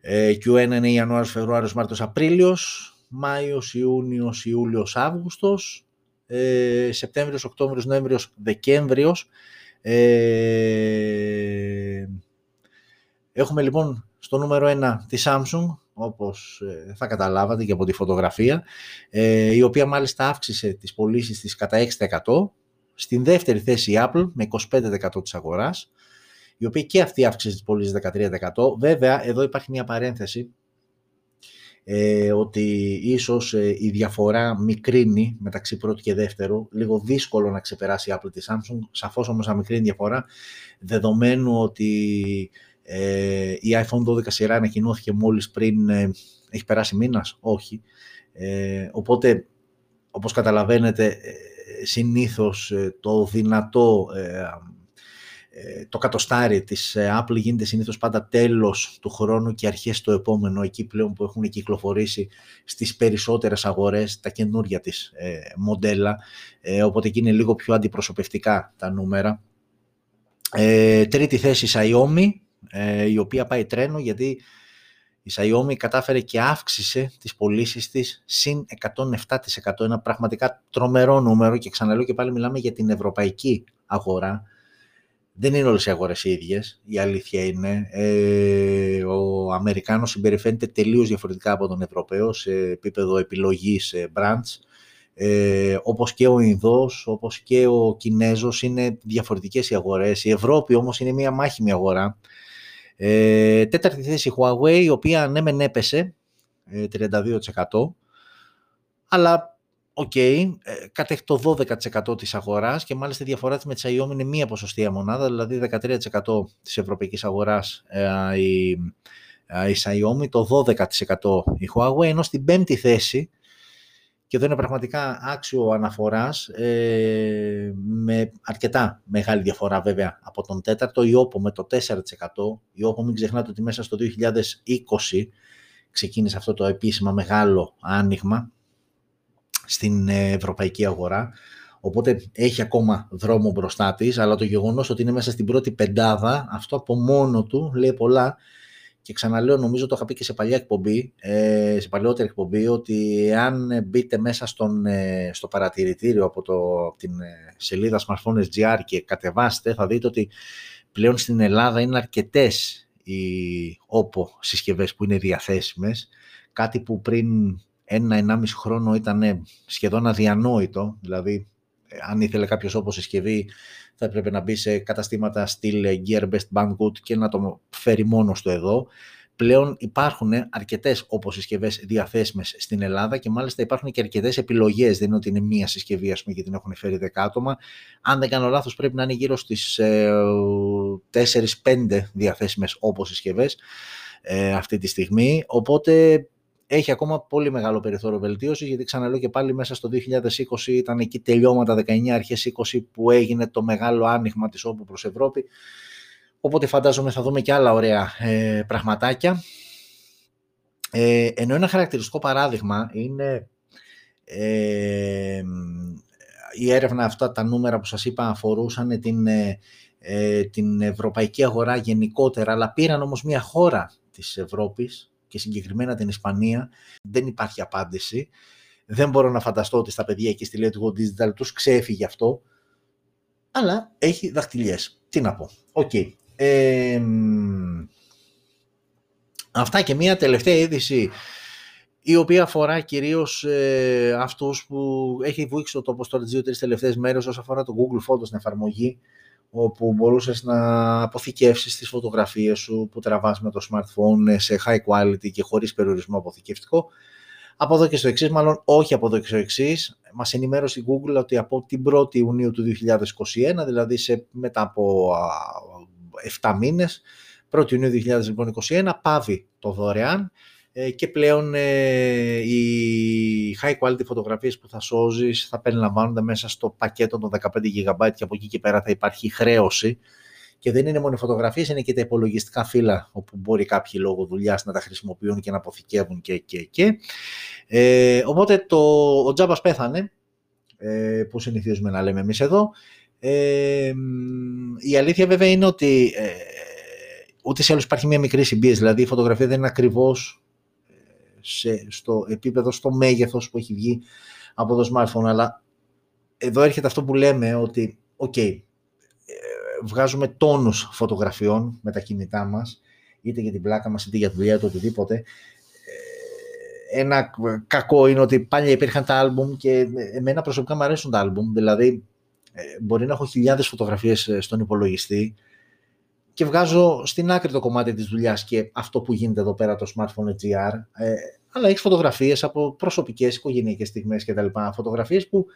ε, κιου ένα είναι Ιανουάριος, Φεβρουάριος, Μάρτιος, Απρίλιος, Μάιος, Ιούνιος, Ιούλιος, Αύγουστος, ε, Σεπτέμβριος, Οκτώβριος, Νοέμβριος, Δεκέμβριος. Ε, έχουμε λοιπόν στο νούμερο ένα τη Samsung, όπως ε, θα καταλάβατε και από τη φωτογραφία, ε, η οποία μάλιστα αύξησε τις πωλήσεις της κατά έξι τοις εκατό. Στην δεύτερη θέση η Apple με είκοσι πέντε τοις εκατό της αγοράς, η οποία και αυτή αύξησε τις πωλήσεις δεκατρία τοις εκατό. Βέβαια, εδώ υπάρχει μια παρένθεση, Ε, ότι ίσως ε, η διαφορά μικρύνει μεταξύ πρώτου και δεύτερου, λίγο δύσκολο να ξεπεράσει η Apple τη Samsung, σαφώς όμως να μικρύνει διαφορά, δεδομένου ότι ε, η iPhone δώδεκα σειρά ανακοινώθηκε μόλις πριν, ε, έχει περάσει μήνας, όχι, ε, οπότε όπως καταλαβαίνετε συνήθως ε, το δυνατό ε, το κατοστάρι της Apple γίνεται συνήθως πάντα τέλος του χρόνου και αρχές το επόμενο, εκεί πλέον που έχουν κυκλοφορήσει στις περισσότερες αγορές τα καινούρια της ε, μοντέλα, ε, οπότε εκεί είναι λίγο πιο αντιπροσωπευτικά τα νούμερα. Ε, τρίτη θέση η Xiaomi, ε, η οποία πάει τρένο, γιατί η Xiaomi κατάφερε και αύξησε τις πωλήσεις της συν εκατόν επτά τοις εκατό, ένα πραγματικά τρομερό νούμερο, και ξαναλέω και πάλι μιλάμε για την ευρωπαϊκή αγορά. Δεν είναι όλες οι αγορές οι ίδιες, η αλήθεια είναι. Ε, ο Αμερικάνος συμπεριφέρεται τελείως διαφορετικά από τον Ευρωπαίο σε επίπεδο επιλογής brands. Ε, όπως και ο Ινδός, όπως και ο Κινέζος, είναι διαφορετικές οι αγορές. Η Ευρώπη όμως είναι μια μάχημη αγορά. Ε, τέταρτη θέση η Huawei, η οποία ναι μεν έπεσε τριάντα δύο τοις εκατό, αλλά οκ, okay, κατέχει το δώδεκα τοις εκατό της αγοράς και μάλιστα η διαφορά της με τη Xiaomi είναι μία ποσοστία μονάδα, δηλαδή δεκατρία τοις εκατό της ευρωπαϊκής αγοράς ε, η, ε, η Xiaomi, το δώδεκα τοις εκατό η Huawei, ενώ στην πέμπτη θέση, και εδώ είναι πραγματικά άξιο αναφοράς, ε, με αρκετά μεγάλη διαφορά βέβαια από τον τέταρτο, η Oppo με το τέσσερα τοις εκατό. Η Oppo, μην ξεχνάτε ότι μέσα στο δύο χιλιάδες είκοσι ξεκίνησε αυτό το επίσημα μεγάλο άνοιγμα στην ευρωπαϊκή αγορά, οπότε έχει ακόμα δρόμο μπροστά της, αλλά το γεγονός ότι είναι μέσα στην πρώτη πεντάδα, αυτό από μόνο του λέει πολλά. Και ξαναλέω, νομίζω το είχα πει και σε παλιά εκπομπή, σε παλαιότερη εκπομπή, ότι αν μπείτε μέσα στον, στο παρατηρητήριο από, το, από την σελίδα Smartphones τζι αρ και κατεβάσετε, θα δείτε ότι πλέον στην Ελλάδα είναι αρκετές οι OPPO συσκευές που είναι διαθέσιμες, κάτι που πριν ένα-ενάμιση χρόνο ήταν σχεδόν αδιανόητο, δηλαδή αν ήθελε κάποιος όπως συσκευή θα έπρεπε να μπει σε καταστήματα στυλ Gearbest, Banggood και να το φέρει μόνος του εδώ. Πλέον υπάρχουν αρκετές όπως συσκευές διαθέσιμες στην Ελλάδα και μάλιστα υπάρχουν και αρκετές επιλογές, δεν είναι ότι είναι μία συσκευή ας πούμε και την έχουν φέρει δέκα άτομα. Αν δεν κάνω λάθος πρέπει να είναι γύρω στις ε, τέσσερις πέντε διαθέσιμες όπως συσκευές ε, αυτή τη στιγμή, οπότε έχει ακόμα πολύ μεγάλο περιθώριο βελτίωσης, γιατί ξαναλέω και πάλι μέσα στο δύο χιλιάδες είκοσι ήταν εκεί τελειώματα δεκαεννιά, αρχές είκοσι που έγινε το μεγάλο άνοιγμα της όπου προς Ευρώπη. Οπότε φαντάζομαι θα δούμε και άλλα ωραία ε, πραγματάκια. Ε, ενώ ένα χαρακτηριστικό παράδειγμα είναι ε, η έρευνα, αυτά τα νούμερα που σας είπα αφορούσαν την, ε, την ευρωπαϊκή αγορά γενικότερα, αλλά πήραν όμως μια χώρα της Ευρώπης και συγκεκριμένα την Ισπανία, δεν υπάρχει απάντηση. Δεν μπορώ να φανταστώ ότι στα παιδιά εκεί στη Letgo Digital τους ξέφυγε αυτό, αλλά έχει δαχτυλιές. Τι να πω. Οκ. Okay. Ε, αυτά και μία τελευταία είδηση, η οποία αφορά κυρίως ε, αυτούς που έχει βουήξει το τόπο τώρα τις δύο-τρεις τελευταίες μέρες όσον αφορά το Google Photos, την εφαρμογή όπου μπορούσες να αποθηκεύσεις τις φωτογραφίες σου που τραβάς με το smartphone σε high quality και χωρίς περιορισμό αποθηκευτικό. Από εδώ και στο εξής, μάλλον όχι από εδώ και στο εξής, μας ενημέρωσε η Google ότι από την πρώτη Ιουνίου του δύο χιλιάδες είκοσι ένα, δηλαδή σε, μετά από α, επτά μήνες, πρώτη Ιουνίου δύο χιλιάδες είκοσι ένα, πάβει το δωρεάν ε, και πλέον ε, οι high quality φωτογραφίες που θα σώζεις θα περιλαμβάνονται μέσα στο πακέτο των δεκαπέντε τζι μπι και από εκεί και πέρα θα υπάρχει χρέωση. Και δεν είναι μόνο οι φωτογραφίες, είναι και τα υπολογιστικά φύλλα, όπου μπορεί κάποιοι λόγω δουλειάς να τα χρησιμοποιούν και να αποθηκεύουν και και και. Ε, οπότε το, ο Τζάμπας πέθανε, ε, που συνηθίζουμε να λέμε εμείς εδώ. Ε, η αλήθεια βέβαια είναι ότι ε, ούτε σε άλλους υπάρχει μια μικρή συμπίεση, δηλαδή η φωτογραφία δεν είναι ακριβώς σε, στο επίπεδο, στο μέγεθος που έχει βγει από το smartphone, αλλά εδώ έρχεται αυτό που λέμε ότι οκ, okay, βγάζουμε τόνους φωτογραφιών με τα κινητά μας, είτε για την πλάκα μας, είτε για δουλειά, είτε οτιδήποτε. Ένα κακό είναι ότι πάλι υπήρχαν τα άλμπουμ και εμένα προσωπικά μου αρέσουν τα άλμπουμ, δηλαδή μπορεί να έχω χιλιάδες φωτογραφίες στον υπολογιστή και βγάζω στην άκρη το κομμάτι της δουλειάς και αυτό που γίνεται εδώ πέρα το smartphone τζι αρ, αλλά έχεις φωτογραφίες από προσωπικές, οικογενειακές στιγμές κτλ. Φωτογραφίες που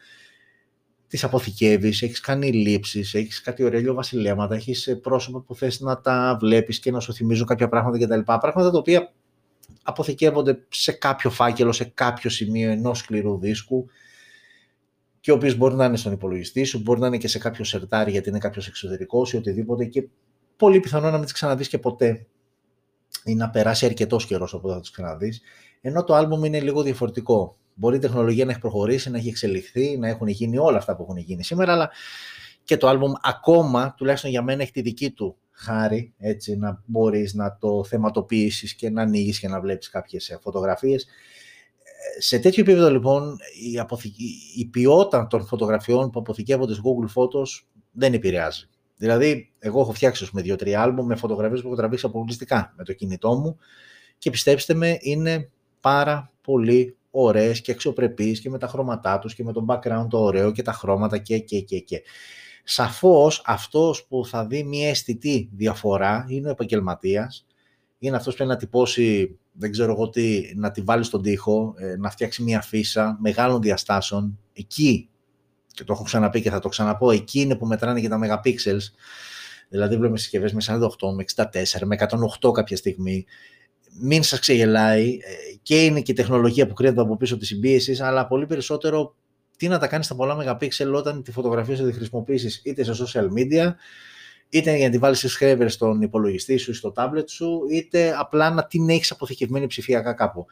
τις αποθηκεύεις, έχεις κάνει λήψεις, έχεις κάτι ωραίο βασιλέματα, έχεις πρόσωπα που θες να τα βλέπεις και να σου θυμίζουν κάποια πράγματα κτλ. Πράγματα τα οποία αποθηκεύονται σε κάποιο φάκελο, σε κάποιο σημείο ενός σκληρού δίσκου και ο οποίος μπορεί να είναι στον υπολογιστή σου, μπορεί να είναι και σε κάποιο σερτάρι γιατί είναι κάποιος εξωτερικός ή οτιδήποτε και πολύ πιθανό να μην τις ξαναδείς και ποτέ ή να περάσει αρκετός καιρός από όταν θα τις ξαναδείς. Ενώ το άλμπουμ είναι λίγο διαφορετικό. Μπορεί η τεχνολογία να έχει προχωρήσει, να έχει εξελιχθεί, να έχουν γίνει όλα αυτά που έχουν γίνει σήμερα, αλλά και το άλμπουμ ακόμα, τουλάχιστον για μένα, έχει τη δική του χάρη, έτσι, να μπορείς να το θεματοποιήσεις και να ανοίγεις και να βλέπεις κάποιες φωτογραφίες. Σε τέτοιο επίπεδο, λοιπόν, η, αποθηκ... η ποιότητα των φωτογραφιών που αποθηκεύονται στις Google Photos δεν επηρεάζει. Δηλαδή, εγώ έχω φτιάξει με δύο-τρία άλμπουμ με φωτογραφίες που έχω τραβήξει αποκλειστικά με το κινητό μου και πιστέψτε με, είναι πάρα πολύ ωραίες και αξιοπρεπείς και με τα χρώματά τους και με το background το ωραίο και τα χρώματα και και και και. Σαφώς αυτός που θα δει μια αισθητή διαφορά είναι ο επαγγελματίας, είναι αυτός που πρέπει να τυπώσει, δεν ξέρω εγώ τι, να τη βάλει στον τοίχο, να φτιάξει μια φύσα μεγάλων διαστάσεων. Εκεί, και το έχω ξαναπεί και θα το ξαναπώ, εκεί είναι που μετράνε και τα megapixels, δηλαδή βλέπουμε συσκευές με σαράντα οκτώ, με εξήντα τέσσερα, με εκατόν οκτώ κάποια στιγμή. Μην σας ξεγελάει και είναι και η τεχνολογία που κρύβεται από πίσω της συμπίεσης, αλλά πολύ περισσότερο τι να τα κάνεις στα πολλά μεγαπίξελ όταν τη φωτογραφία σου τη χρησιμοποιήσεις είτε σε social media, είτε για να τη βάλεις σε scraper στον υπολογιστή σου ή στο tablet σου, είτε απλά να την έχεις αποθηκευμένη ψηφιακά κάπου.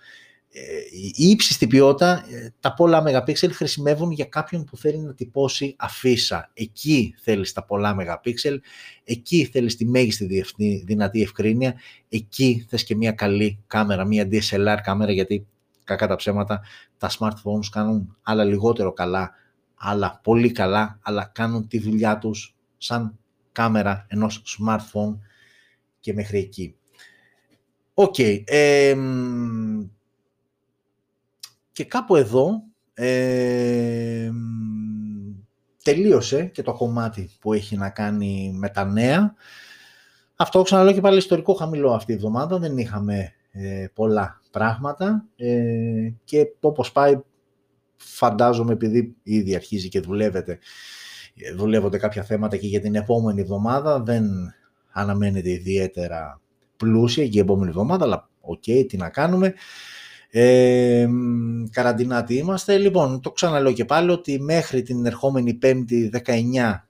Η ύψιστη ποιότητα, τα πολλά μεγαπίξελ χρησιμεύουν για κάποιον που θέλει να τυπώσει αφίσα. Εκεί θέλεις τα πολλά μεγαπίξελ, εκεί θέλεις τη μέγιστη δυνατή ευκρίνεια, εκεί θες και μια καλή κάμερα, μια ντι ες ελ αρ κάμερα, γιατί κακά τα ψέματα τα smartphones κάνουν άλλα λιγότερο καλά, άλλα πολύ καλά, αλλά κάνουν τη δουλειά τους σαν κάμερα ενός smartphone και μέχρι εκεί. Οκ. Okay, ε, Και κάπου εδώ ε, τελείωσε και το κομμάτι που έχει να κάνει με τα νέα. Αυτό ξαναλέω και πάλι ιστορικό χαμηλό αυτή η εβδομάδα. Δεν είχαμε ε, πολλά πράγματα ε, και όπως πάει φαντάζομαι επειδή ήδη αρχίζει και δουλεύεται, δουλεύονται κάποια θέματα και για την επόμενη εβδομάδα. Δεν αναμένεται ιδιαίτερα πλούσια για την επόμενη εβδομάδα, αλλά οκ, okay, τι να κάνουμε. Ε, καραντινά τι είμαστε. Λοιπόν, το ξαναλέω και πάλι ότι μέχρι την ερχόμενη πέμπτη δεκαεννέα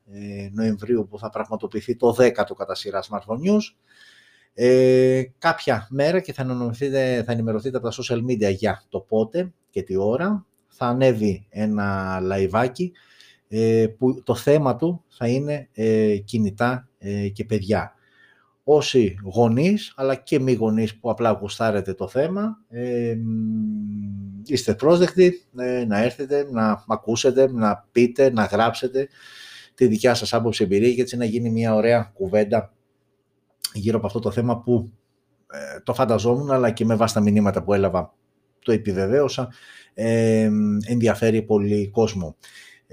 Νοεμβρίου που θα πραγματοποιηθεί το δέκατο κατά σειρά Smartphone News, ε, κάποια μέρα και θα ενημερωθείτε, θα ενημερωθείτε από τα social media για το πότε και τη ώρα θα ανέβει ένα liveάκι ε, που το θέμα του θα είναι ε, κινητά ε, και παιδιά. όσοι γονείς αλλά και μη γονείς που απλά γουστάρετε το θέμα, ε, είστε πρόσδεκτοι ε, να έρθετε, να ακούσετε, να πείτε, να γράψετε τη δικιά σας άποψη, εμπειρία, και έτσι να γίνει μια ωραία κουβέντα γύρω από αυτό το θέμα που ε, το φανταζόμουν, αλλά και με βάση τα μηνύματα που έλαβα το επιβεβαίωσα, ε, ενδιαφέρει πολύ κόσμο.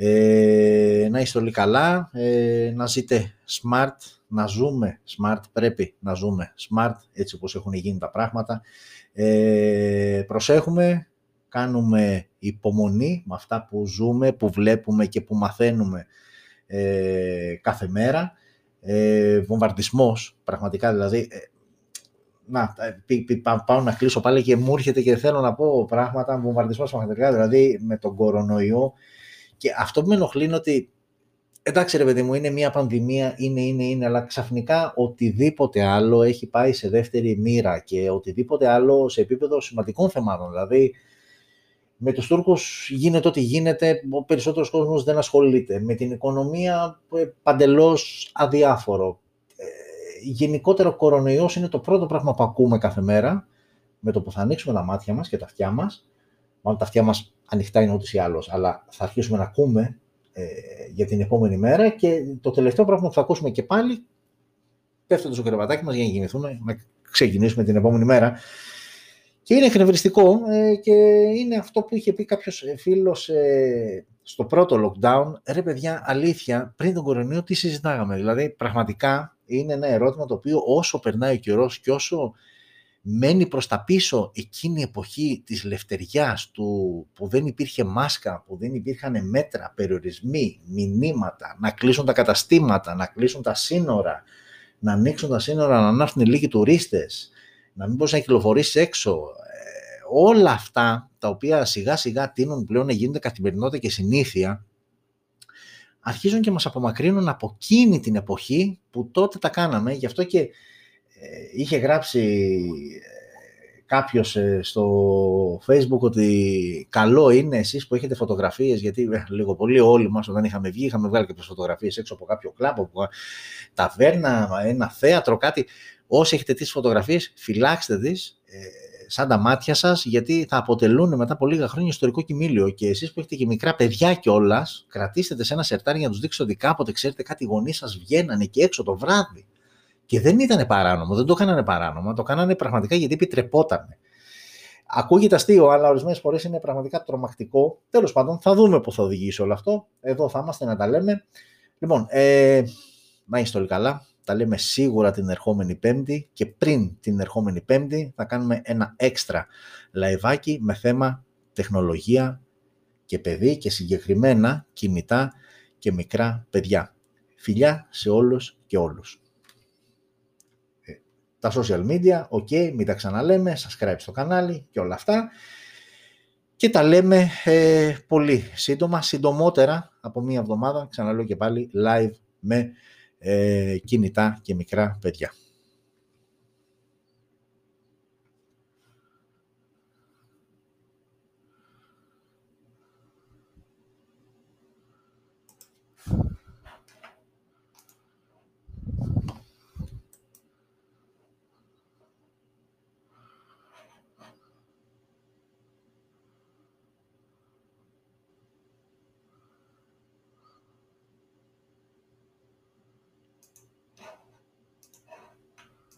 Ε, να είστε όλοι καλά, ε, να ζείτε smart, να ζούμε smart, πρέπει να ζούμε smart, έτσι όπως έχουν γίνει τα πράγματα. Ε, προσέχουμε, κάνουμε υπομονή με αυτά που ζούμε, που βλέπουμε και που μαθαίνουμε ε, κάθε μέρα. Ε, βομβαρδισμός, πραγματικά δηλαδή... Ε, να, πι, πι, πα, πάω να κλείσω πάλι και μου έρχεται και θέλω να πω πράγματα, βομβαρδισμός πραγματικά, δηλαδή με τον κορονοϊό. Και αυτό που με ενοχλεί είναι ότι, εντάξει ρε παιδί μου, είναι μια πανδημία, είναι, είναι, είναι, αλλά ξαφνικά οτιδήποτε άλλο έχει πάει σε δεύτερη μοίρα και οτιδήποτε άλλο σε επίπεδο σημαντικών θεμάτων. Δηλαδή, με τους Τούρκους γίνεται ό,τι γίνεται, ο περισσότερος κόσμος δεν ασχολείται. Με την οικονομία παντελώς αδιάφορο. Γενικότερα ο κορονοϊός είναι το πρώτο πράγμα που ακούμε κάθε μέρα, με το που θα ανοίξουμε τα μάτια μας και τα αυτιά μας. Μάλλον τα αυτιά μας ανοιχτά είναι ούτως ή άλλως, αλλά θα αρχίσουμε να ακούμε ε, για την επόμενη μέρα, και το τελευταίο πράγμα που θα ακούσουμε και πάλι, πέφτοντας στο κρεβατάκι μας για να γεννηθούμε, να ξεκινήσουμε την επόμενη μέρα. Και είναι εκνευριστικό ε, και είναι αυτό που είχε πει κάποιος φίλος ε, στο πρώτο lockdown. Ρε παιδιά, αλήθεια, πριν τον κορονοϊό τι συζητάγαμε? Δηλαδή, πραγματικά είναι ένα ερώτημα το οποίο όσο περνάει ο καιρός και όσο μένει προς τα πίσω εκείνη η εποχή της λευτεριάς, του που δεν υπήρχε μάσκα, που δεν υπήρχαν μέτρα, περιορισμοί, μηνύματα, να κλείσουν τα καταστήματα, να κλείσουν τα σύνορα, να ανοίξουν τα σύνορα, να ανάρθουν οι λίγοι τουρίστες, να μην μπορείς να κυκλοφορείς έξω. Ε, όλα αυτά τα οποία σιγά σιγά τείνουν πλέον να γίνονται καθημερινότητα και συνήθεια, αρχίζουν και μας απομακρύνουν από εκείνη την εποχή που τότε τα κάναμε. Γι' αυτό και είχε γράψει κάποιος στο Facebook ότι καλό είναι εσείς που έχετε φωτογραφίες, γιατί λίγο πολύ όλοι μας όταν είχαμε βγει είχαμε βγάλει κάποιες φωτογραφίες έξω από κάποιο κλαμπ, από ταβέρνα, ένα θέατρο, κάτι. Όσοι έχετε τις φωτογραφίες, φυλάξτε τις ε, σαν τα μάτια σας, γιατί θα αποτελούν μετά από λίγα χρόνια ιστορικό κοιμήλιο. Και εσείς που έχετε και μικρά παιδιά κιόλας, κρατήστε σε ένα σερτάρι για να τους δείξετε ότι κάποτε, ξέρετε, κάτι οι γονείς σας βγαίνανε και έξω το βράδυ. Και δεν ήταν παράνομο, δεν το κάνανε παράνομα, το κάνανε πραγματικά γιατί επιτρεπότανε. Ακούγεται αστείο, αλλά ορισμένες φορές είναι πραγματικά τρομακτικό. Τέλος πάντων, θα δούμε πού θα οδηγήσει όλο αυτό. Εδώ θα είμαστε να τα λέμε. Λοιπόν, ε, να είστε όλοι καλά. Τα λέμε σίγουρα την ερχόμενη Πέμπτη, και πριν την ερχόμενη Πέμπτη θα κάνουμε ένα έξτρα λαϊβάκι με θέμα τεχνολογία και παιδί, και συγκεκριμένα κινητά και μικρά παιδιά. Φιλιά σε όλους και όλους. Τα social media, ok, μην τα ξαναλέμε, subscribe στο κανάλι και όλα αυτά. Και τα λέμε ε, πολύ σύντομα, συντομότερα από μία εβδομάδα, ξαναλέω και πάλι, live με ε, κινητά και μικρά παιδιά.